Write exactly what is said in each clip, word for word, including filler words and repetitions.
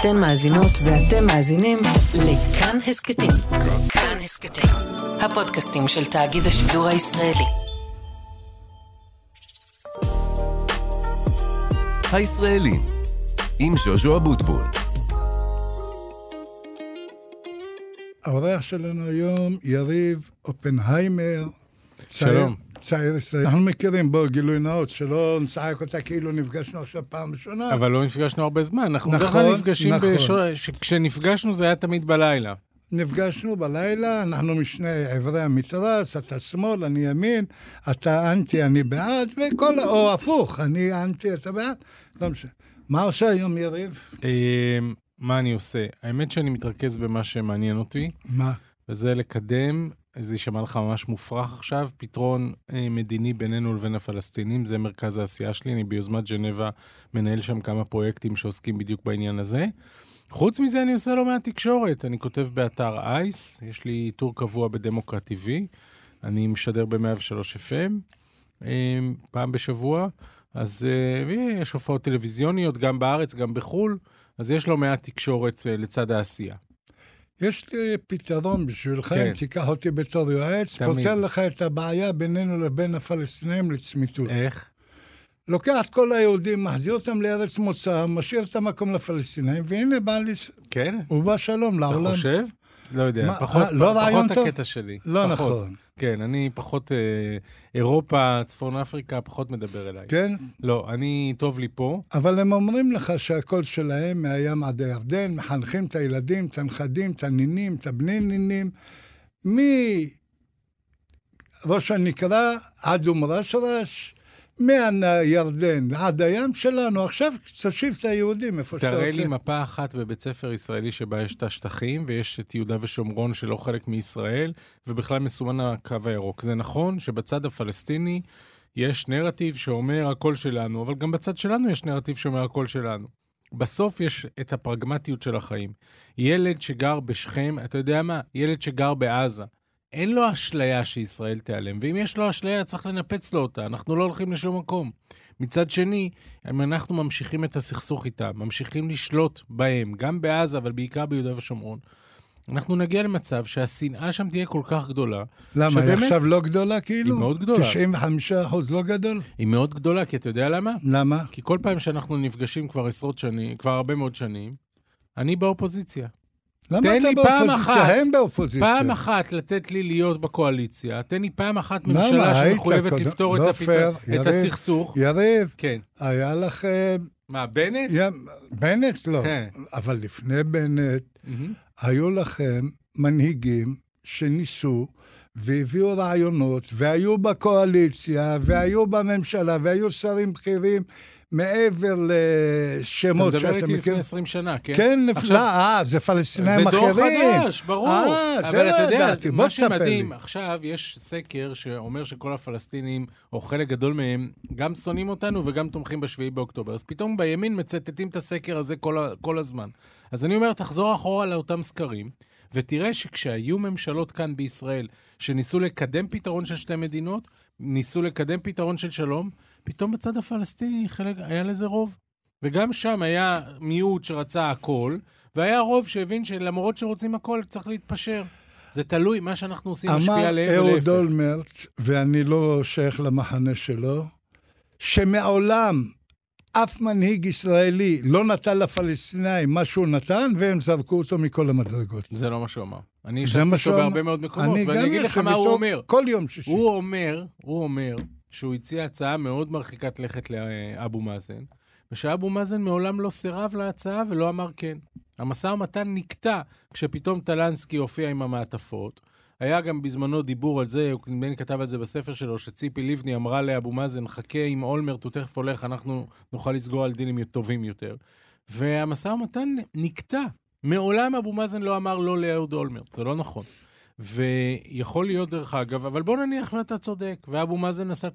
אתן מאזינות ואתם מאזינים לכאן הסקטים. כאן הסקטים, הפודקאסטים של תאגיד השידור הישראלי. הישראלים עם ז'וז'ו אבוטבול. האורח שלנו היום יריב אופנהיימר. שלום. צעיר ישראל. אנחנו מכירים בו גילוי נאות, שלא נצחק אותה כאילו נפגשנו עכשיו פעם ראשונה. אבל לא נפגשנו הרבה זמן. אנחנו נכון, נכון. נפגשים בשור... כשנפגשנו זה היה תמיד בלילה. נפגשנו בלילה, אנחנו משני עברי המתרס, אתה שמאל, אני ימין, אתה אנטי, אני בעד, וכל... או הפוך, אני אנטי, אתה בעד. לא משנה. מה עושה היום יריב? מה אני עושה? האמת שאני מתרכז במה שמעניין אותי. מה? וזה לקדם... זה יישמע לך ממש מופרך עכשיו, פתרון מדיני בינינו לבין הפלסטינים, זה מרכז העשייה שלי, אני ביוזמת ג'נבה מנהל שם כמה פרויקטים שעוסקים בדיוק בעניין הזה. חוץ מזה אני עושה לא מהתקשורת, אני כותב באתר אייס, יש לי טור קבוע בדמוקרט טי וי, אני משדר ב-מאה ושלוש אף אם פעם בשבוע, אז יש הופעות טלוויזיוניות גם בארץ, גם בחול, אז יש לא מהתקשורת לצד העשייה. יש לי פתרון בשבילך, אם תיקח אותי בתור יועץ, פותר לך את הבעיה בינינו לבין הפלסטינים לצמיתות. איך? לוקח את כל היהודים, מחזיר אותם לארץ מוצא, משאיר את המקום לפלסטינים, והנה בא לי... כן? הוא בא שלום לעולם. אתה חושב? לא יודע, פחות הקטע שלי. לא נכון. כן, אני פחות... אירופה, צפון אפריקה, פחות מדבר אליי. כן? לא, אני טוב לי פה. אבל הם אומרים לך שהכל שלהם מהים עד הירדן, מחנכים את הילדים, את הנכדים, את הנינים, את הבני נינים, מראש הנקרא עד ומרשרש, מהירדן עד הים שלנו. עכשיו תשיב את היהודים איפה שאתה רוצה. תראה לי מפה אחת בבית ספר ישראלי שבה יש את השטחים ויש את יהודה ושומרון שלא חלק מישראל, ובכלל מסומן הקו הירוק. זה נכון שבצד הפלסטיני יש נרטיב שאומר הכל שלנו, אבל גם בצד שלנו יש נרטיב שאומר הכל שלנו. בסוף יש את הפרגמטיות של החיים. ילד שגר בשכם, אתה יודע מה? ילד שגר בעזה. אין לו אשליה שישראל תיעלם, ואם יש לו אשליה צריך לנפץ לו אותה, אנחנו לא הולכים לשום מקום. מצד שני, אם אנחנו ממשיכים את הסכסוך איתם, ממשיכים לשלוט בהם, גם בעזה, אבל בעיקר ביהודה ושומרון, אנחנו נגיע למצב שהשנאה שם תהיה כל כך גדולה. למה? שבאמת, היא עכשיו לא גדולה כאילו? היא מאוד גדולה. תשעים וחמישה אחוז לא גדול? היא מאוד גדולה, כי אתה יודע למה? למה? כי כל פעם שאנחנו נפגשים כבר עשרות שנים, כבר הרבה מאוד שנים, אני באופוזיציה. תן לי פעם אחת, פעם אחת לתת לי להיות בקואליציה, תן לי פעם אחת ממשלה שמחויבת לפתור את הסכסוך. יריב, היה לכם... מה, בנט? בנט לא, אבל לפני בנט, היו לכם מנהיגים שניסו והביאו רעיונות, והיו בקואליציה, והיו בממשלה, והיו שרים בכירים, מעבר לשמות שאתם מכירים. אתה מדבר איתי לפני עשרים שנה, כן? כן, לפני, אה, זה פלסטינאים אחרים. זה דור חדש, ברור. אבל אתה יודע, מה שמדהים, עכשיו יש סקר שאומר שכל הפלסטינים, או חלק גדול מהם, גם שונאים אותנו וגם תומכים בשביעי באוקטובר. אז פתאום בימין מצטטים את הסקר הזה כל הזמן. אז אני אומר, תחזור אחורה לאותם סקרים, ותראה שכשהיו ממשלות כאן בישראל, שניסו לקדם פתרון של שתי מדינות, ניסו לקדם פתרון של שלום, פתאום בצד הפלסטיני חלק, היה לזה רוב. וגם שם היה מיעוט שרצה הכל, והיה רוב שהבין שלמרות שרוצים הכל, צריך להתפשר. זה תלוי, מה שאנחנו עושים משפיע להפך. אמר אהוד אולמרט, ואני לא שייך למחנה שלו, שמעולם אף מנהיג ישראלי לא נתן לפלסטינאים מה שהוא נתן, והם זרקו אותו מכל המדרגות. זה לא מה שהוא אמר. אני ישבתי אותו בהרבה מאוד מקומות, ואני אגיד לך מה הוא אומר. כל יום שישי. הוא אומר, הוא אומר, שהוא הציע הצעה מאוד מרחיקת לכת לאבו מאזן, ושאבו מאזן מעולם לא סירב להצעה ולא אמר כן. המשא ומתן נקטע כשפתאום טלנסקי הופיע עם המעטפות. היה גם בזמנו דיבור על זה, בני כתב על זה בספר שלו, שציפי לבני אמרה לאבו מאזן, חכה עם אולמרט, הוא תכף הולך, אנחנו נוכל לסגור על דילים טובים יותר. והמשא ומתן נקטע. מעולם אבו מאזן לא אמר לא לאהוד אולמרט, זה לא נכון. ויכול להיות דרך אגב, אבל בוא נניח ואתה צודק, ואבו מאזן עשה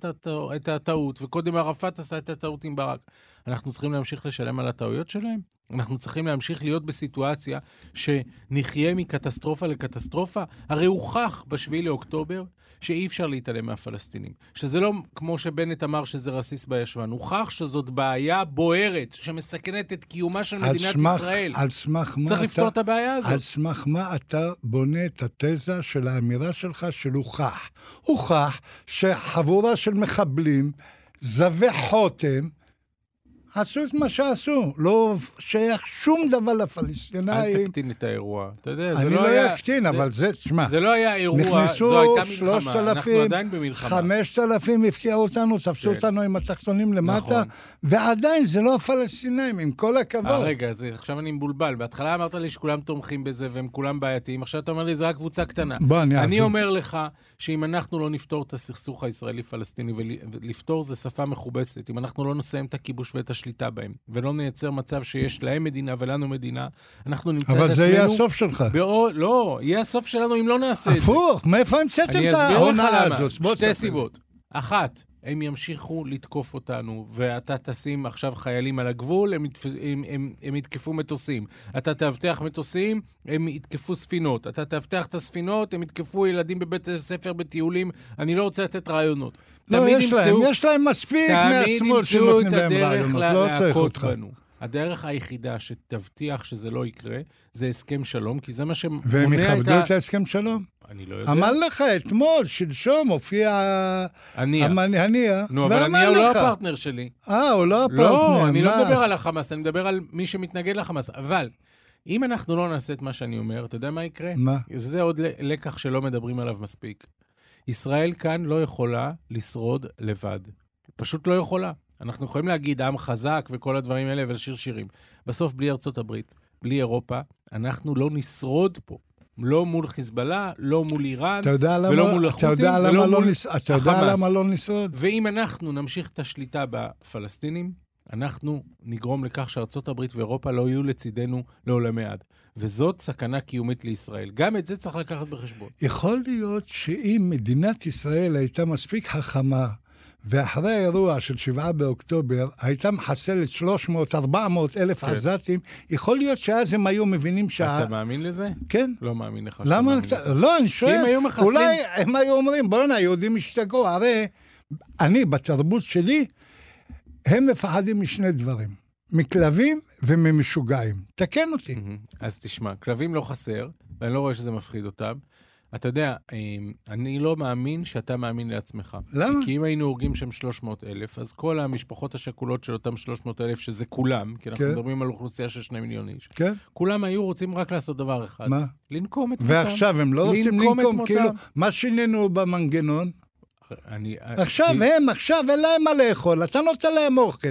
את הטעות, וקודם ערפאת עשה את הטעות עם ברק. אנחנו צריכים להמשיך לשלם על הטעויות שלהם? אנחנו צריכים להמשיך להיות בסיטואציה שנחיה מקטסטרופה לקטסטרופה. הרי הוכח בשביעי לאוקטובר שאי אפשר להתעלם מהפלסטינים. שזה לא כמו שבנט אמר שזה רסיס בישבן. הוכח שזאת בעיה בוערת שמסכנת את קיומה של מדינת שמח, ישראל. על שמח מה צריך לפתור את הבעיה הזאת. על שמח מה אתה בונה את התזה של האמירה שלך של הוכח. הוכח שחבורה של מחבלים זווה חותם עשו את מה שעשו, לא שייך שום דבר לפלסטינאים. אל תקטין את האירוע. אתה יודע, זה לא היה... אני לא אקטין, אבל זה, תשמע. זה לא היה אירוע, זו הייתה מלחמה. נכנסו שלושת אלפים, אנחנו עדיין במלחמה. חמשת אלפים הפתיעו אותנו, תפסו אותנו עם התחתונים למטה, ועדיין זה לא הפלסטינאים, עם כל הכבוד. רגע, עכשיו אני מבולבל. בהתחלה אמרת לי שכולם תומכים בזה, והם כולם בעייתיים. עכשיו אתה אומר לי, זה רק קבוצה קטנה. אני אומר לך שאם אנחנו לא נפתור את הסכסוך הישראלי-פלסטיני, ולפתור זה שפה מכובסת, אם אנחנו לא נסיים את הכיבוש ואת השליטה בהם, ולא נייצר מצב שיש להם מדינה ולנו מדינה, אנחנו נמצא את עצמנו... אבל זה יהיה הסוף שלך. באו... לא, יהיה הסוף שלנו אם לא נעשה את זה. הפוך, מאיפה המצאתם את ההונאה הזאת? שתי סיבות. אחת, הם ימשיכו לתקוף אותנו, ואתה תשים עכשיו חיילים על הגבול, הם, הם, הם, הם יתקפו מטוסים. אתה תאבטח מטוסים, הם יתקפו ספינות. אתה תאבטח את הספינות, הם יתקפו ילדים בבית ספר בטיולים. אני לא רוצה לתת רעיונות. לא, יש להם, יש להם מספיק מהשמאל שנותנים בהם רעיונות. לא צריך אותך. הדרך היחידה שתבטיח שזה לא יקרה, זה הסכם שלום, כי זה מה שמונע את ה... והם יכבדו את ההסכם שלום? אני לא יודע. אמר לך אתמול, שלשום, הופיע... עניה. עניה. נו, אבל עניה הוא לא הפרטנר שלי. אה, הוא לא הפרטנר. לא, אני לא מדבר על החמאס, אני מדבר על מי שמתנגד לחמאס. אבל, אם אנחנו לא נעשה את מה שאני אומר, אתה יודע מה יקרה? מה? זה עוד לקח שלא מדברים עליו מספיק. ישראל כאן לא יכולה לשרוד לבד. פשוט לא יכולה. אנחנו יכולים להגיד עם חזק וכל הדברים האלה ולשיר שירים. בסוף בלי ארצות הברית, בלי אירופה, אנחנו לא נשרוד פה. לא מול חיזבאללה, לא מול איראן, ולא מול החות'ים, ולא מול החמאס. ואם אנחנו נמשיך את השליטה בפלסטינים, אנחנו נגרום לכך שארצות הברית ואירופה לא יהיו לצידנו לעולם עד. וזאת סכנה קיומית לישראל. גם את זה צריך לקחת בחשבון. יכול להיות שאם מדינת ישראל הייתה מספיק חכמה, ואחרי האירוע של שבעה באוקטובר, הייתה מחסלת שלוש מאות ארבע מאות אלף עזתים, יכול להיות שאז הם היו מבינים שה... אתה מאמין לזה? כן. לא מאמין לך. למה? לא, אני שואל, אולי הם היו אומרים, בואו, היהודים השתגעו, הרי אני, בתרבות שלי, הם מפחדים משני דברים, מכלבים וממשוגעים. תקן אותי. אז תשמע, כלבים לא חסר, ואני לא רואה שזה מפחיד אותם, אתה יודע, אני לא מאמין שאתה מאמין לעצמך. למה? כי אם היינו הורגים שם שלוש מאות אלף, אז כל המשפחות השכולות של אותם שלוש מאות אלף, שזה כולם, כי אנחנו מדברים על אוכלוסייה של שני מיליון איש, כולם היו רוצים רק לעשות דבר אחד. מה? לנקום את מותם. ועכשיו הם לא רוצים לנקום, כאילו, מה שינינו במנגנון? עכשיו הם, עכשיו אין להם מה לאכול, אתה נותן להם אוכל,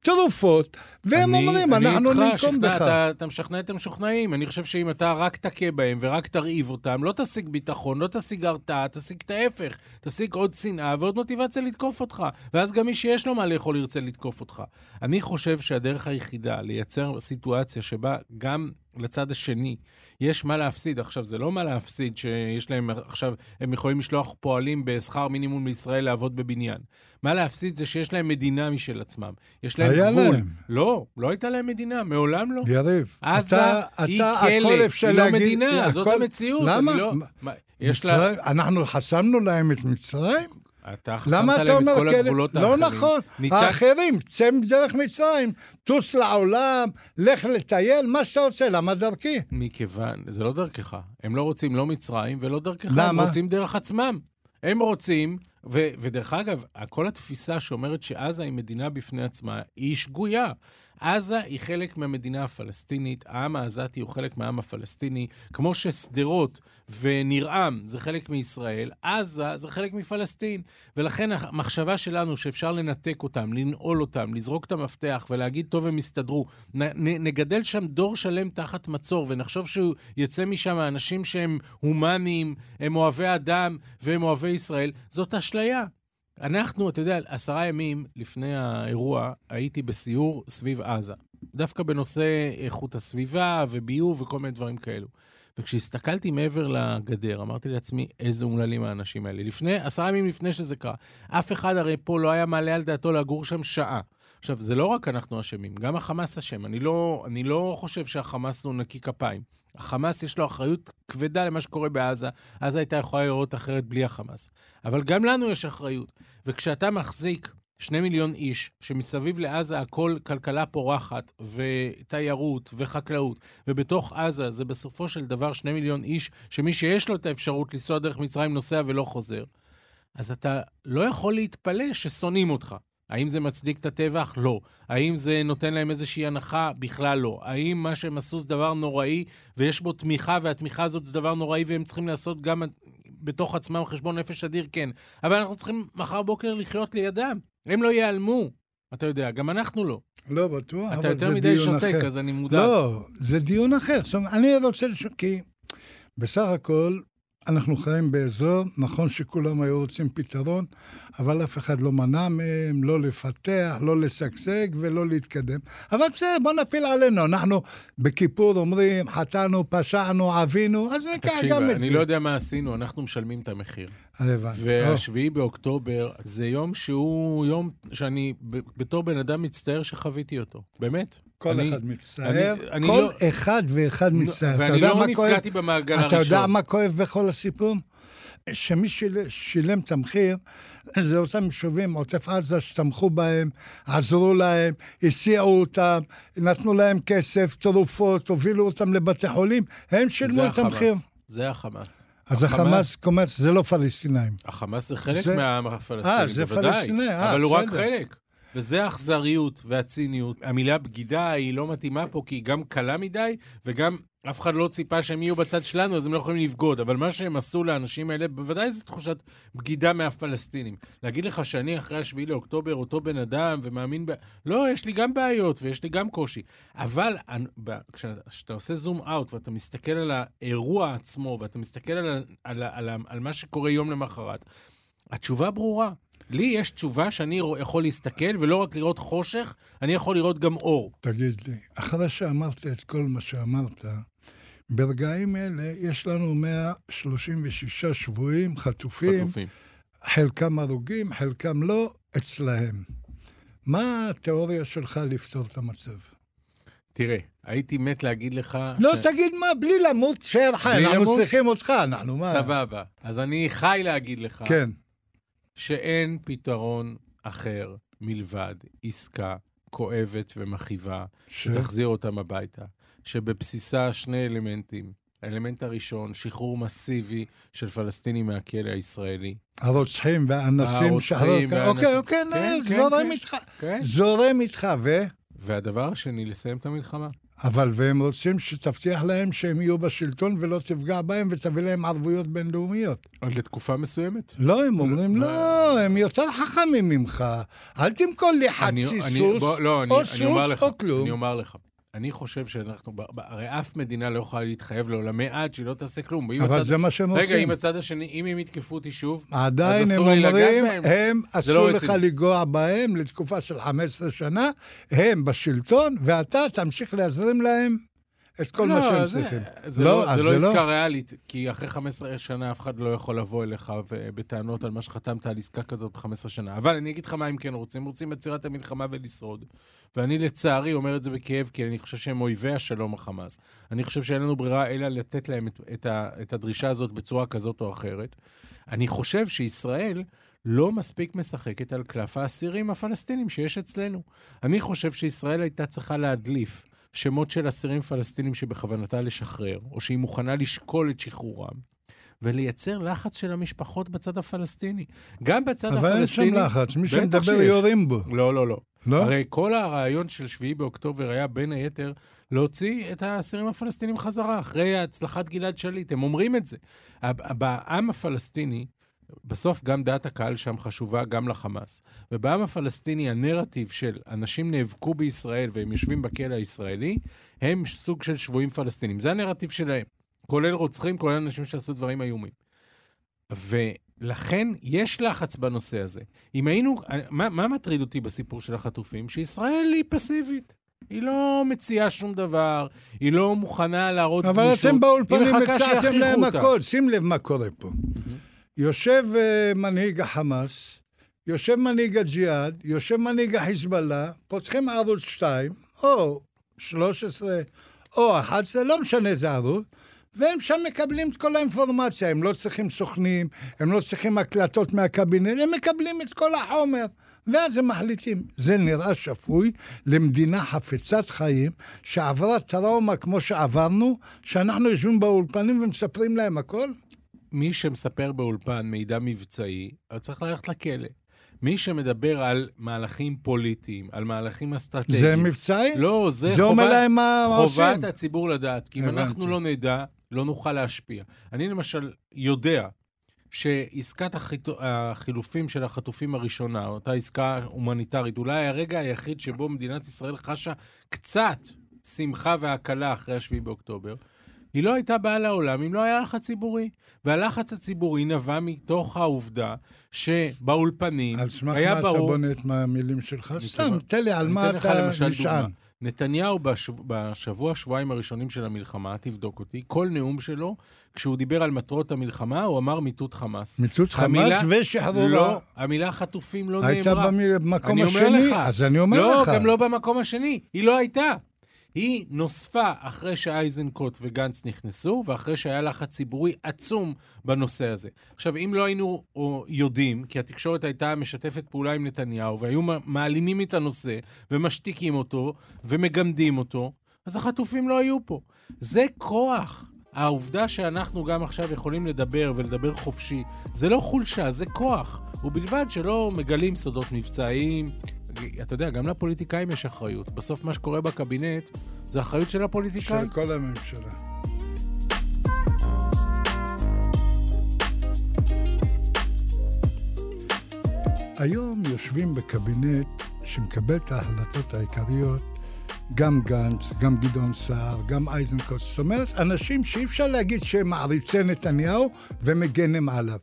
תרופות, והם אומרים, אנחנו ננקום בך. אתה משכנע את המשוכנעים, אני חושב שאם אתה רק תקה בהם ורק תרעיב אותם, לא תשיג ביטחון, לא תשיג הרתעה, תשיג את ההפך, תשיג עוד שנאה ועוד מוטיבציה לתקוף אותך, ואז גם מי שיש לו מה לאכול ירצה לתקוף אותך. אני חושב שהדרך היחידה לייצר סיטואציה שבה גם... לצד השני, יש מה להפסיד. עכשיו, זה לא מה להפסיד שיש להם עכשיו, הם יכולים לשלוח פועלים בשכר מינימום לישראל לעבוד בבניין. מה להפסיד זה שיש להם מדינה משל עצמם. יש להם גבול. להם. לא, לא הייתה להם מדינה, מעולם לא. יריב, עזה אתה, היא אתה, כלב, היא לא להגיד, מדינה, הכל... זאת המציאות. למה? לא... מצרים, לה... אנחנו חסמנו להם את מצרים? אתה למה אתה אומר כאלה? לא האחרים. נכון, ניתן... האחרים, צא מדרך מצרים, תוס לעולם, לך לטייל, מה שאתה רוצה, למה דרכי? מכיוון, זה לא דרכך, הם לא רוצים לא מצרים ולא דרכך, למה? הם רוצים דרך עצמם, הם רוצים, ו- ודרך אגב, כל התפיסה שאומרת שעזה היא מדינה בפני עצמה, היא שגויה. עזה היא חלק מהמדינה הפלסטינית, העם העזתי הוא חלק מהעם הפלסטיני, כמו שסדרות ונרעם זה חלק מישראל, עזה זה חלק מפלסטין, ולכן המחשבה שלנו שאפשר לנתק אותם, לנעול אותם, לזרוק את המפתח ולהגיד טוב הם יסתדרו, נ- נגדל שם דור שלם תחת מצור, ונחשוב שהוא יצא משם האנשים שהם הומניים, הם אוהבי אדם והם אוהבי ישראל, זאת אשליה. אנחנו, אתה יודע, עשרה ימים לפני האירוע, הייתי בסיור סביב עזה. דווקא בנושא איכות הסביבה וביוב וכל מיני דברים כאלו. וכשהסתכלתי מעבר לגדר, אמרתי לעצמי, איזה אומללים האנשים האלה. לפני, עשרה ימים לפני שזה קרה. אף אחד הרי פה לא היה מעלה על דעתו לגור שם שעה. עכשיו, זה לא רק אנחנו אשמים, גם החמאס אשם. אני לא, אני לא חושב שהחמאס הוא נקי כפיים. החמאס יש לו אחריות כבדה למה שקורה בעזה, עזה הייתה יכולה לראות אחרת בלי החמאס. אבל גם לנו יש אחריות. וכשאתה מחזיק שני מיליון איש, שמסביב לעזה הכל כלכלה פורחת, ותיירות וחקלאות, ובתוך עזה זה בסופו של דבר שני מיליון איש, שמי שיש לו את האפשרות לנסוע דרך מצרים נוסע ולא חוזר, אז אתה לא יכול להתפלא ששונאים אותך. האם זה מצדיק את הטבח? לא. האם זה נותן להם איזושהי הנחה? בכלל לא. האם מה שהם עשו זה דבר נוראי, ויש בו תמיכה, והתמיכה הזאת זה דבר נוראי, והם צריכים לעשות גם בתוך עצמם חשבון נפש אדיר? כן. אבל אנחנו צריכים מחר בוקר לחיות לידם. הם לא ייעלמו. אתה יודע, גם אנחנו לא. לא, בטוח. אתה יותר מדי שותק, אחר. אז אני מודע. לא, זה דיון אחר. זאת אומרת, אני רוצה לשוק, כי בסך הכל, אנחנו חיים באזור, נכון שכולם היו רוצים פתרון, אבל אף אחד לא מנע מהם, לא לפתח, לא לשגשג ולא להתקדם. אבל בסדר, בוא נפיל עלינו. אנחנו בכיפור אומרים, חטאנו, פשענו, עבינו, אז נקע גם את זה. אני לא יודע מה עשינו, אנחנו משלמים את המחיר. והשביעי באוקטובר זה יום שהוא יום שאני בתור בן אדם מצטער שחוויתי אותו, באמת. כל אחד מצטער, כל אחד ואחד מצטער. ואני לא נפגעתי במעגל הראשון. אתה יודע מה כואב בכל הסיפור? שמי ששילם את המחיר, זה אותם יישובים, עוטף עזה, שתמכו בהם, עזרו להם, הסיעו אותם, נתנו להם כסף, תרופות, הובילו אותם לבתי חולים, הם שילמו את המחיר. זה החמאס. אז החמאס, קומץ, זה לא פלסטינאים. החמאס זה חלק מהפלסטינים, בוודאי, אבל הוא רק חלק. וזה האכזריות והציניות. המילה בגידה היא לא מתאימה פה, כי היא גם קלה מדי, וגם אף אחד לא ציפה שהם יהיו בצד שלנו, אז הם לא יכולים לבגוד. אבל מה שהם עשו לאנשים האלה, בוודאי זה תחושת בגידה מהפלסטינים. להגיד לך שאני אחרי השביעי לאוקטובר, אותו בן אדם ומאמין ב... לא, יש לי גם בעיות ויש לי גם קושי. אבל כשאתה עושה זום אאוט, ואתה מסתכל על האירוע עצמו, ואתה מסתכל על, על, על, על מה שקורה יום למחרת, התשובה ברורה. לי יש תשובה שאני יכול להסתכל, ולא רק לראות חושך, אני יכול לראות גם אור. תגיד לי, אחרי שאמרת את כל מה שאמרת, ברגעים אלה יש לנו מאה שלושים ושש שבועים חטופים, חטופים. חלקם הרוגים, חלקם לא, אצלהם. מה התיאוריה שלך לפתור את המצב? תראה, הייתי מת להגיד לך... לא, ש... תגיד מה, בלי למות שרחי, אנחנו למות? צריכים אותך, אנחנו מה... סבבה, אז אני חי להגיד לך. כן. שאין פתרון אחר מלבד עסקה כואבת ומחיבה ש... שתחזיר אותם הביתה, שבבסיסה שני אלמנטים. האלמנט הראשון, שחרור מסיבי של פלסטינים מהכלא הישראלי. הרוצחים והאנשים... הרוצחים והאנשים... אוקיי, אוקיי, זורם איתך. זורם איתך, ו... והדבר השני, לסיים את המלחמה. אבל והם רוצים שתבטיח להם שהם יהיו בשלטון ולא תפגע בהם ותביא להם ערבויות בינלאומיות. עוד לתקופה מסוימת? לא, הם אומרים, לא, הם יותר חכמים ממך. אל תמכול לי חצי סוס, או סוס או כלום. אני אומר לך, אני חושב שאנחנו, הרי אף מדינה לא יכולה להתחייב לעולמי עד שהיא לא תעשה כלום. אבל זה מה שהם רוצים. רגע, אם הצד השני, אם הם יתקפו אותי שוב, עדיין הם אומרים, הם אסור לך לגוע בהם לתקופה של חמש עשרה שנה, הם בשלטון, ואתה תמשיך להזרים להם את כל מה שהם צריכים. זה לא עסקה ריאלית, כי אחרי חמש עשרה שנה אף אחד לא יכול לבוא אליך בטענות על מה שחתמת על עסקה כזאת ב-חמש עשרה שנה. אבל אני אגיד לך מה הם כן רוצים, רוצים עצירת המלחמה ולשרוד. ואני לצערי אומר את זה בכאב, כי אני חושב שהם אויבי השלום החמאס. אני חושב שאין לנו ברירה אלא לתת להם את, את, את הדרישה הזאת בצורה כזאת או אחרת. אני חושב שישראל לא מספיק משחקת על קלף האסירים הפלסטינים שיש אצלנו. אני חושב שישראל הייתה צריכה להדליף שמות של אסירים פלסטינים שבכוונתה לשחרר, או שהיא מוכנה לשקול את שחרורם. ולייצר לחץ של המשפחות בצד הפלסטיני. גם בצד אבל הפלסטיני... אבל אין שם לחץ, מי שמדבר יורים בו. לא, לא, לא. לא? הרי כל הרעיון של שביעי באוקטובר היה בין היתר להוציא את האסירים הפלסטינים חזרה, אחרי הצלחת גלעד שליט, הם אומרים את זה. בעם הפלסטיני, בסוף גם דעת הקהל שם חשובה גם לחמאס. ובעם הפלסטיני הנרטיב של אנשים נאבקו בישראל והם יושבים בכלא הישראלי, הם סוג של שבויים פלסטינים. זה הנרטיב שלהם. כולל רוצחים, כולל אנשים שעשו דברים איומים. ולכן יש לחץ בנושא הזה. אם היינו, מה, מה מטריד אותי בסיפור של החטופים? שישראל היא פסיבית. היא לא מציעה שום דבר, היא לא מוכנה להראות אבל גמישות. אתם באולפנים מצאתם להם הכל. שים לב מה קורה פה. Mm-hmm. יושב uh, מנהיג החמאס, יושב מנהיג הג'יהאד, יושב מנהיג החיזבאללה, פותחים ערוץ שתיים, או שלוש עשרה, או אחת עשרה, לא משנה איזה ערוץ, והם שם מקבלים את כל האינפורמציה, הם לא צריכים סוכנים, הם לא צריכים הקלטות מהקבינט, הם מקבלים את כל החומר, ואז הם מחליטים. זה נראה שפוי למדינה חפצת חיים, שעברה טראומה כמו שעברנו, שאנחנו יושבים באולפנים ומספרים להם הכל. מי שמספר באולפן מידע מבצעי, צריך ללכת לכלא. מי שמדבר על מהלכים פוליטיים, על מהלכים אסטרטגיים. זה מבצעי? לא, זה, זה חובת, חובת הציבור לדעת. כי אם אנחנו לא נדע, לא נוכל להשפיע. אני למשל יודע שעסקת החילופים של החטופים הראשונה, אותה עסקה הומניטרית, אולי הרגע היחיד שבו מדינת ישראל חשה קצת שמחה והקלה אחרי השביעי באוקטובר, היא לא הייתה באה לעולם אם לא היה לחץ ציבורי. והלחץ הציבורי נבע מתוך העובדה שבאולפנים היה ברור... על סמך מה אתה בונה את המילים שלך? סתם, תן לי על מה אתה נשען. נתניהו בשבוע, שבועיים הראשונים של המלחמה, תבדוק אותי, כל נאום שלו, כשהוא דיבר על מטרות המלחמה, הוא אמר מיטוט חמאס. מיטוט חמאס ושחרור. לא, המילה חטופים לא נאמרה. הייתה במקום השני, אז אני אומר לך. לא, גם לא במקום השני, היא לא הייתה. היא נוספה אחרי שאייזנקוט וגנץ נכנסו, ואחרי שהיה לחץ ציבורי עצום בנושא הזה. עכשיו, אם לא היינו יודעים, כי התקשורת הייתה משתפת פעולה עם נתניהו, והיו מעלימים את הנושא, ומשתיקים אותו, ומגמדים אותו, אז החטופים לא היו פה. זה כוח. העובדה שאנחנו גם עכשיו יכולים לדבר ולדבר חופשי, זה לא חולשה, זה כוח. ובלבד שלא מגלים סודות מבצעיים, אתה יודע, גם לפוליטיקאים יש אחריות. בסוף מה שקורה בקבינט, זה אחריות של הפוליטיקאים. של כל הממשלה. היום יושבים בקבינט שמקבל את ההחלטות העיקריות, גם גנץ, גם גדעון סער, גם אייזנקוט. זאת אומרת, אנשים שאי אפשר להגיד שהם מעריצי נתניהו ומגנים עליו.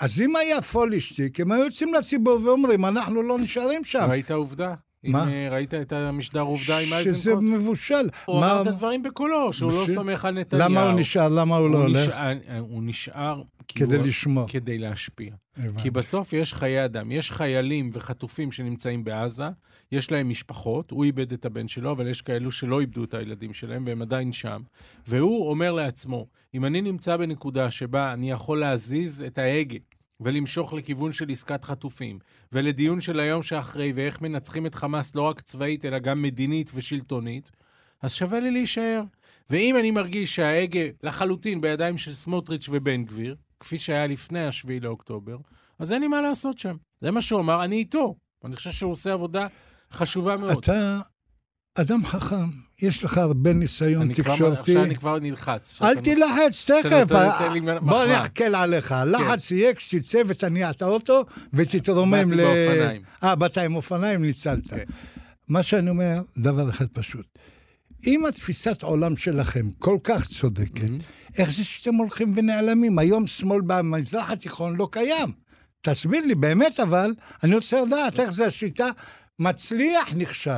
אז אם היה פולשתיק, הם היו יוצאים לציבור ואומרים, אנחנו לא נשארים שם. ראית העובדה? מה? ראית את המשדר עובדה עם אייזנקוט? שזה מבושל. הוא אמר את הדברים בקולו, שהוא לא סומך על נתניהו. למה הוא נשאר? למה הוא לא הולך? הוא נשאר כדי לשמור. כדי להשפיע. כי בסוף יש חיי אדם. יש חיילים וחטופים שנמצאים בעזה, יש להם משפחות, הוא איבד את הבן שלו, אבל יש כאלו שלא איבדו את הילדים שלהם, והם עדיין שם. והוא אומר לעצמו, אם אני נמצא בנקודה שבה אני יכול להזיז את ההגה, ולמשוך לכיוון של עסקת חטופים, ולדיון של היום שאחרי, ואיך מנצחים את חמאס לא רק צבאית, אלא גם מדינית ושלטונית, אז שווה לי להישאר. ואם אני מרגיש שההגה לחלוטין בידיים של סמוטריץ' ובן גביר, כפי שהיה לפני השביעי לאוקטובר, אז אין לי מה לעשות שם. זה מה שהוא אמר, אני איתו. אני חושב שהוא עושה עבודה חשובה מאוד. אתה אדם חכם, יש לך הרבה ניסיון תקשורתי. עכשיו אני כבר נלחץ. אל תלחץ, תכף. בוא נחקל עליך. לחץ יהיה כשתצא ותניעת האוטו ותתרומם ל... באתי באופניים. אה, באת עם אופניים, ניצלת. מה שאני אומר, דבר אחד פשוט. אם התפיסת עולם שלכם כל כך צודקת, איך זה שאתם הולכים ונעלמים? היום שמאל במזרח התיכון לא קיים. תסביר לי, באמת אבל, אני רוצה לדעת איך זה השיטה מצליח נכשל.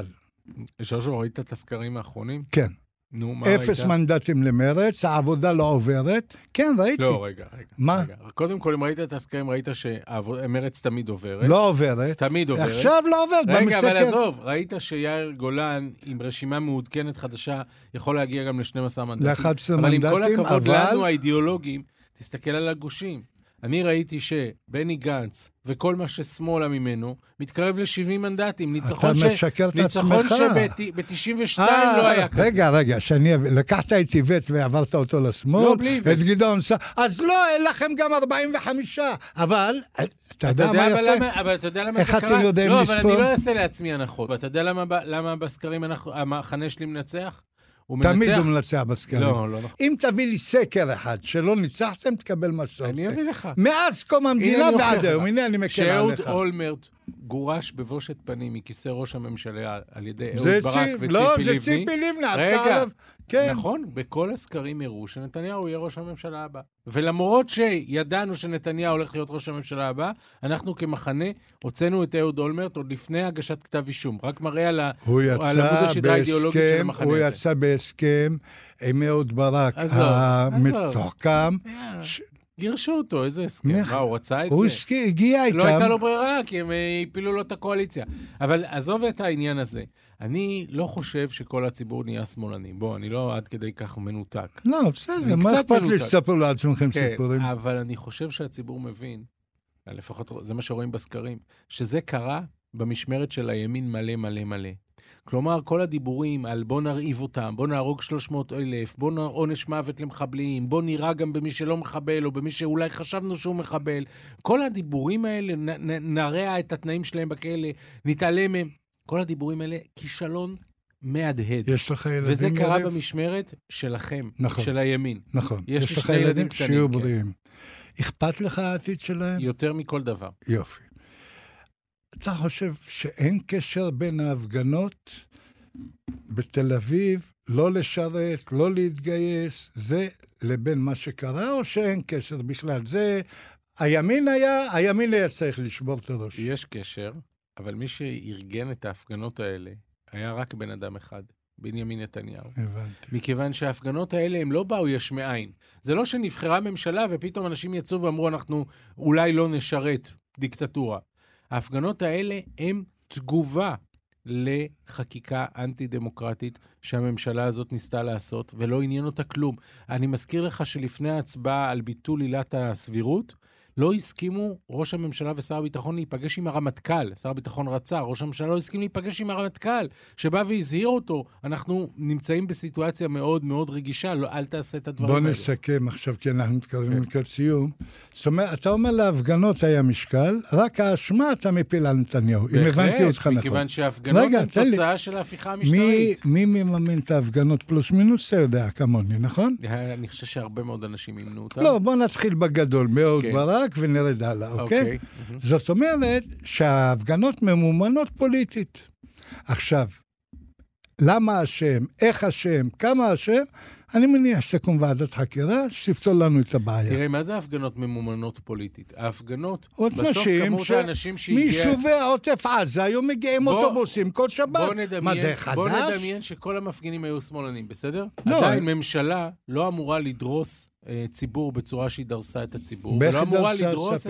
ז'וז'ו, ראית את הסקרים האחרונים? כן. נו, מה ראית? אפס מנדטים למרץ, העבודה לא עוברת. כן, ראיתי. לא, רגע, רגע. מה? רגע. קודם כל, אם ראית את הסקרים, ראית שמרץ תמיד עוברת. לא עוברת. תמיד עוברת. עכשיו לא עוברת. רגע, במסקר... אבל עזוב, ראית שיאיר גולן, עם רשימה מעודכנת חדשה, יכול להגיע גם ל-שנים עשר מנדטים. ל-אחד עשר אבל מנדטים, אבל... אבל עם כל הכבוד אבל... לנו, האידיאולוגים, תסתכל על הגושים. אני ראיתי שבני גנץ וכל מה ששמאלה ממנו מתקרב ל-שבעים מנדטים, ניצחון שב-תשעים ושתיים לא היה כזה. רגע, רגע, לקחת את איווט ועברת אותו לשמאל, את גדעון סער, אז לא, אין לכם גם ארבעים וחמש, אבל אתה יודע מה יפה? אבל אתה יודע למה זה קרה? לא, אבל אני לא אעשה לעצמי הנחות, ואתה יודע למה בסקרים המחנה שלי מנצח? תמיד הוא מנצח בסקרים. לא, לא נכון. אם תביא לי סקר אחד שלא ניצחתם, תקבל מה שאתה רוצה. אני אביא לך. מאז קום המדינה ועד היום, הנה אני מקרא עליך. שאהוד אולמרט גורש בבושת פנים מכיסא ראש הממשלה על ידי אהוד ברק וציפי לבני. לא, זה ציפי לבני. רגע, נכון, בכל הסקרים הראו שנתניהו יהיה ראש הממשלה הבא. ולמרות שידענו שנתניהו הולך להיות ראש הממשלה הבא, אנחנו כמחנה הוצאנו את אהוד אולמרט עוד לפני הגשת כתב אישום. רק מראה על עמוד השיטה האידיאולוגית של המחנה הזה. הוא יצא בהסכם עם אהוד ברק המתוחכם. גירשו אותו, איזה הסכם. מה, הוא רצה את זה? הוא הגיע איתם. לא הייתה לו ברירה, כי הם הפילו לו את הקואליציה. אבל עזוב את העניין הזה. אני לא חושב שכל הציבור נהיה שמאלני. בוא, אני לא עד כדי כך מנותק. לא, בסדר, מה אכפת לי שספר לעצמכם סיפורים? אבל אני חושב שהציבור מבין, לפחות זה מה שרואים בסקרים, שזה קרה במשמרת של הימין מלא מלא מלא. כלומר, כל הדיבורים על בוא נרעיב אותם, בוא נהרוג שלוש מאות אלף, בוא נעונש מוות למחבלים, בוא נראה גם במי שלא מחבל או במי שאולי חשבנו שהוא מחבל, כל הדיבורים האלה, נראה את התנאים שלהם בכלא, נתעלם מהם, כל הדיבורים האלה, כישלון מהדהד. יש לך ילדים, וזה קרה יריב? במשמרת שלכם, נכון, של הימין. נכון. יש, יש לך ילדים, ילדים קטנים, שיהיו בריאים. כן. אכפת לך העתיד שלהם? יותר מכל דבר. יופי. אתה חושב שאין קשר בין ההפגנות בתל אביב, לא לשרת, לא להתגייס, זה לבין מה שקרה, או שאין קשר בכלל? זה, הימין היה, הימין היה צריך לשבור את הראש. יש קשר, אבל מי שארגן את ההפגנות האלה, היה רק בן אדם אחד. בנימין נתניהו. הבנתי. מכיוון שההפגנות האלה הם לא באו יש מאין. זה לא שנבחרה ממשלה ופתאום אנשים יצאו ואמרו אנחנו אולי לא נשרת דיקטטורה. ההפגנות האלה הם תגובה לחקיקה אנטי-דמוקרטית שהממשלה הזאת ניסתה לעשות, ולא עניין אותה כלום. אני מזכיר לך שלפני ההצבעה על ביטול עילת הסבירות, לא הסכימו ראש הממשלה ושר הביטחון להיפגש עם הרמטכ"ל. שר הביטחון רצה, ראש הממשלה לא הסכים להיפגש עם הרמטכ"ל, שבא והזהיר אותו, אנחנו נמצאים בסיטואציה מאוד מאוד רגישה, לא, אל תעשה את הדברים האלה. בוא נסכם עכשיו, כי אנחנו מתקרבים לקראת סיום. זאת אומרת, אתה אומר להפגנות היה משקל, רק האשמה אתה מפיל על נתניהו, אם הבנתי אותך נכון. מכיוון שההפגנות הן תוצאה של ההפיכה המשטרית. מי מממן את ההפגנות פלוס מינוס, אתה יודע כמוני, נכון? אני חושב שהרבה מאוד אנשים ימנו אותם. לא, בוא נתחיל בגדול, אהוד ברק ונרד הלאה, אוקיי? זאת אומרת שההפגנות ממומנות פוליטית. עכשיו, למה השם, איך השם, כמה השם, אני מניח שתקום ועדת חקירה, שתפתור לנו את הבעיה. תראה, מה זה ההפגנות ממומנות פוליטית? ההפגנות, בסוף כמות האנשים שהגיע... מיישובי העוטף עזה, היו מגיעים אוטובוסים כל שבת. מה זה חדש? בוא נדמיין שכל המפגינים היו שמאלנים, בסדר? עדיין ממשלה לא אמורה לדרוס ציבור בצורה שהיא דרסה את הציבור. ולא אמורה לדרוס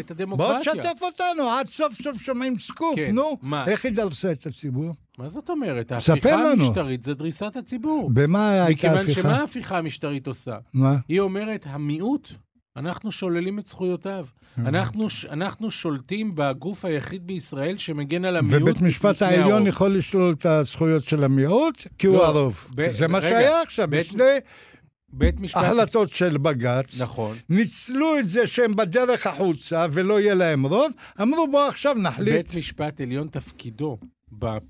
את הדמוקרטיה. בוא תשתף אותנו, עד סוף סוף שומעים סקופ, נו. איך היא דרסה את הציבור? מה זאת אומרת? ההפיכה המשטרית זה דריסת הציבור. במה הייתה ההפיכה? מכיוון שמה ההפיכה המשטרית עושה? מה? היא אומרת, המיעוט, אנחנו שוללים את זכויותיו. אנחנו שולטים בגוף היחיד בישראל שמגן על המיעוט. ובית משפט העליון יכול לשלול את הזכויות של המיעוט, כי הוא הרוב. זה מה שהיה עכשיו, בשני... החלטות של בגץ, נכון. ניצלו את זה שהם בדרך החוצה ולא יהיה להם רוב, אמרו בוא עכשיו נחליט. בית משפט עליון תפקידו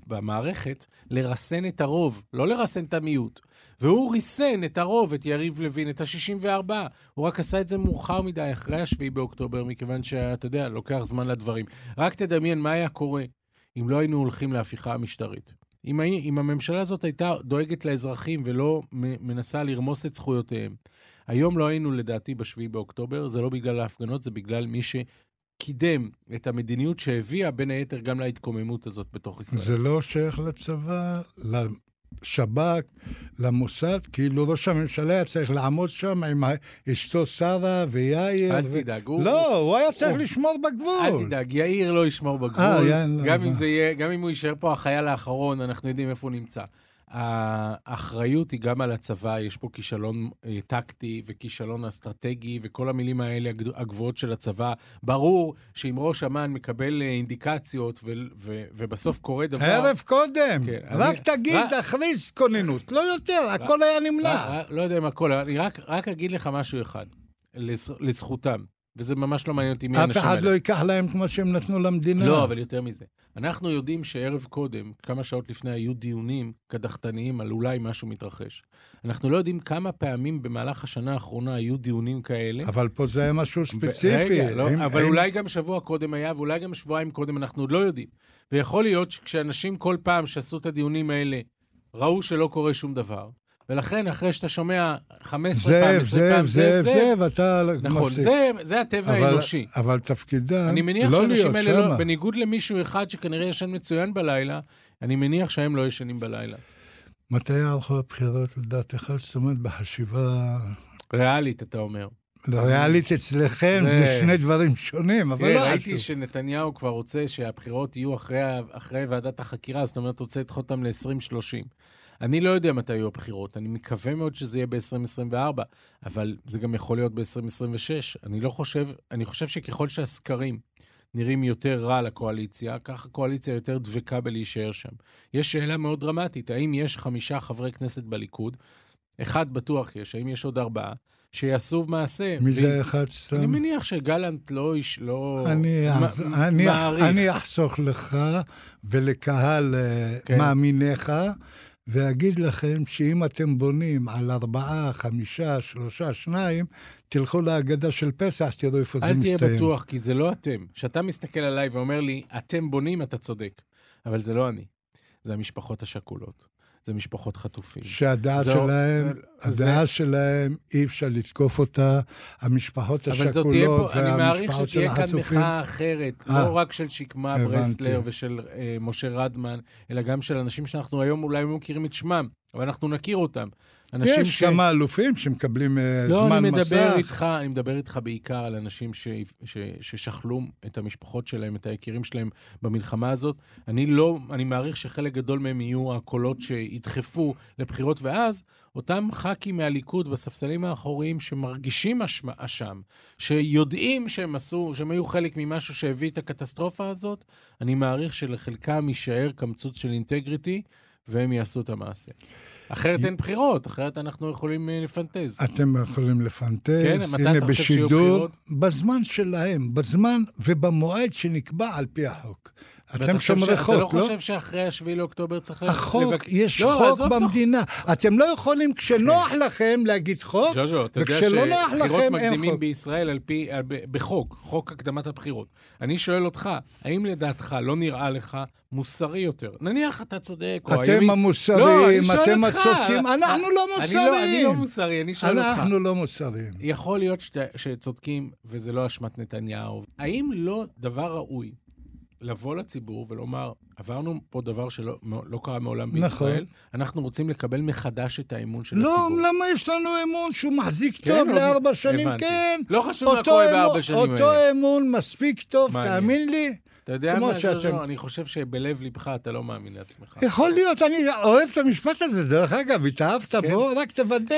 במערכת לרסן את הרוב, לא לרסן את המיעוט, והוא ריסן את הרוב, את יריב לוין, את ה-שישים וארבע, הוא רק עשה את זה מאוחר מדי אחרי השביעי באוקטובר, מכיוון שאתה יודע, לוקח זמן לדברים. רק תדמיין מה היה קורה אם לא היינו הולכים להפיכה המשטרית. אם, אם הממשלה הזאת הייתה דואגת לאזרחים ולא מנסה לרמוס את זכויותיהם, היום לא היינו לדעתי בשביעי באוקטובר, זה לא בגלל ההפגנות, זה בגלל מי שקידם את המדיניות שהביאה בין היתר גם להתקוממות הזאת בתוך ישראל. זה לא שייך לצבא, לשב"כ, למוסד, כאילו ראש הממשלה היה צריך לעמוד שם עם אשתו שרה ויאיר. אל ו... תדאג. הוא... לא, הוא היה צריך הוא... לשמור בגבול. אל תדאג, יאיר לא ישמור בגבול. אה, יאיר לא. גם, אם זה יהיה, גם אם הוא יישאר פה החייל האחרון, אנחנו יודעים איפה הוא נמצא. האחריות היא גם על הצבא, יש פה כישלון טקטי וכישלון אסטרטגי וכל המילים האלה הגבוהות של הצבא. ברור שאם ראש אמן מקבל אינדיקציות ו- ו- ובסוף קורה דבר... ערב קודם, כן, רק אני... תגיד, רק... תכריז כוננות, לא יותר, רק... הכל היה נמלח. רק... לא יודע אם הכל, אני רק, רק אגיד לך משהו אחד, לז... לזכותם. וזה ממש לא מעניין אותי מי האנשים האלה. אף אחד לא ייקח להם כמו שהם נתנו למדינה. לא, אבל יותר מזה. אנחנו יודעים שערב קודם, כמה שעות לפני היו דיונים קדחתניים על אולי משהו מתרחש. אנחנו לא יודעים כמה פעמים במהלך השנה האחרונה היו דיונים כאלה. אבל פה זה היה משהו ספציפי. רגע, לא, אבל אולי גם שבוע קודם היה, ואולי גם שבועיים קודם, אנחנו עוד לא יודעים. ויכול להיות שכשאנשים כל פעם שעשו את הדיונים האלה, ראו שלא קורה שום דבר. ולכן, אחרי שאתה שומע חמש עשרה פעם, עשרים פעם, זאב, זאב, אתה... נכון, זה הטבע האנושי. אבל תפקידה לא להיות שמה. אני מניח שאנשים אלה, בניגוד למישהו אחד שכנראה ישן מצוין בלילה, אני מניח שהם לא ישנים בלילה. מתי הלכו הבחירות לדעתך? זאת אומרת, בחשיבה... ריאלית, אתה אומר. ריאלית אצלכם זה שני דברים שונים, אבל לא. ראיתי שנתניהו כבר רוצה שהבחירות יהיו אחרי ועדת החקירה, זאת אומרת, רוצה לדחות אותם ל-עשרים שלושים. אני לא יודע מתי יהיו הבחירות, אני מקווה מאוד שזה יהיה ב-עשרים עשרים וארבע, אבל זה גם יכול להיות ב-עשרים עשרים ושש. אני לא חושב, אני חושב שככל שהסקרים נראים יותר רע לקואליציה, כך הקואליציה יותר דבקה בלהישאר שם. יש שאלה מאוד דרמטית, האם יש חמישה חברי כנסת בליכוד, אחד בטוח יש, האם יש עוד ארבעה, שיעשו מעשה. מי זה ו... אחד סתם? אני מניח שגלנט לא איש, לא... אני, מ... אני, אני אחסוך לך ולקהל כן. מאמיניך, ואגיד לכם שאם אתם בונים על ארבעה, חמישה, שלושה, שניים, תלכו להגדה של פסח, תראו איפה זה מסתיים. אל תהיה בטוח, כי זה לא אתם. כשאתה מסתכל עליי ואומר לי, אתם בונים, אתה צודק. אבל זה לא אני. זה המשפחות השכולות. זה משפחות חטופים. שהדעה זו, שלהם, זה... הדעה שלהם אי אפשר לתקוף אותה, המשפחות השכולות והמשפחות של החטופים. אני מעריך שתהיה כאן מחאה אחרת, 아, לא רק של שקמה הבנתי. ברסלר ושל אה, משה רדמן, אלא גם של אנשים שאנחנו היום אולי לא מכירים את שמם, אבל אנחנו נכיר אותם. יש כמה ש... אלופים שמקבלים אה, לא, זמן אני מדבר מסך. איתך, אני מדבר איתך בעיקר על אנשים ש... ש... ששכלו את המשפחות שלהם, את היקירים שלהם במלחמה הזאת. אני, לא, אני מעריך שחלק גדול מהם יהיו הקולות שידחפו לבחירות, ואז אותם ח"כים מהליכוד בספסלים האחוריים שמרגישים אשם, שיודעים שהם, עשו, שהם היו חלק ממשהו שהביא את הקטסטרופה הזאת, אני מעריך שלחלקם יישאר קמצוץ של אינטגריטי, והם יעשו את המעשה. אחרת אין בחירות, אחרת אנחנו יכולים לפנטז. אתם יכולים לפנטז, הנה בשידור, בזמן שלהם, בזמן ובמועד שנקבע על פי החוק. אתם שומרי חוק, לא? אתה לא חושב שאחרי השביעי לאוקטובר צריך... החוק, יש חוק במדינה. אתם לא יכולים, כשנוח לכם, להגיד חוק, וכשלא נוח לכם, אין חוק. בחירות מקדימים בישראל בחוק, חוק הקדמת הבחירות. אני שואל אותך, האם לדעתך לא נראה לך מוסרי יותר? נניח אתה צודק, או האם... אתם המוסריים, אתם הצודקים, אנחנו לא מוסריים. אני לא מוסרי, אני שואל אותך. אנחנו לא מוסריים. יכול להיות שצודקים, וזה לא אשמת נתניהו. האם לא דבר ראוי לבוא לציבור ולומר, עברנו פה דבר שלא לא קרה מעולם בישראל, נכון. אנחנו רוצים לקבל מחדש את האמון של לא, הציבור. לא, למה יש לנו אמון שהוא מחזיק כן, טוב לארבע שנים? הבנתי. כן. לא חשוב מה קורה בארבע שנים אותו האלה. אותו אמון מספיק טוב, תאמין לי. אתה יודע מה, שאתם... לא, אני חושב שבלב לבך אתה לא מאמין לעצמך. יכול להיות, אני אוהב את המשפט הזה, דרך אגב, התאהבת כן. בו, רק תוודא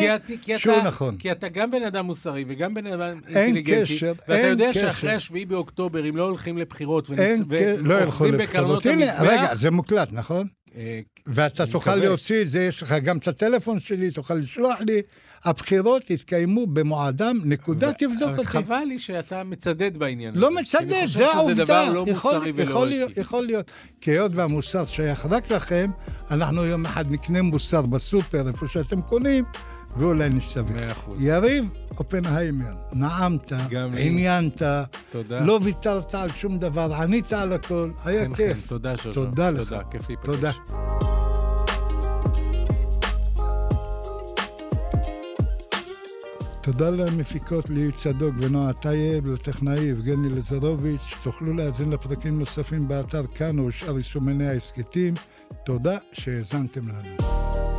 שהוא אתה, נכון. כי אתה גם בן אדם מוסרי וגם בן אדם אינטליגנטי, קשר, ואתה יודע קשר. שאחרי השביעי באוקטובר, אם לא הולכים לבחירות ונצ... ולוחזים לא בקרנות המזבח... רגע, זה מוקלט, נכון? ואתה תוכל להוציא את זה, יש לך גם את הטלפון שלי, תוכל לשלוח לי, הבחירות התקיימו במועדם, נקודה, תבדוק אותי. אבל חבל לי שאתה מצדד בעניין הזה. לא מצדד, זה העובדה. יכול להיות. כי עוד והמוסר שייך רק לכם, אנחנו יום אחד נקנה מוסר בסופר, איפה שאתם קונים, ואולי נשתבק. יריב אופנהיימר, נעמת, עניינת, לא ויתרת על שום דבר, ענית על הכל, היה כיף. תודה, ז'וז'ו. תודה לך. תודה. תודה למפיקות ליהיא צדוק ונועה טייב, לטכנאי יבגני לזרוביץ'. תוכלו להאזין לפרקים נוספים באתר כאן ובשאר יישומני ההסכתים. תודה שהאזנתם לנו.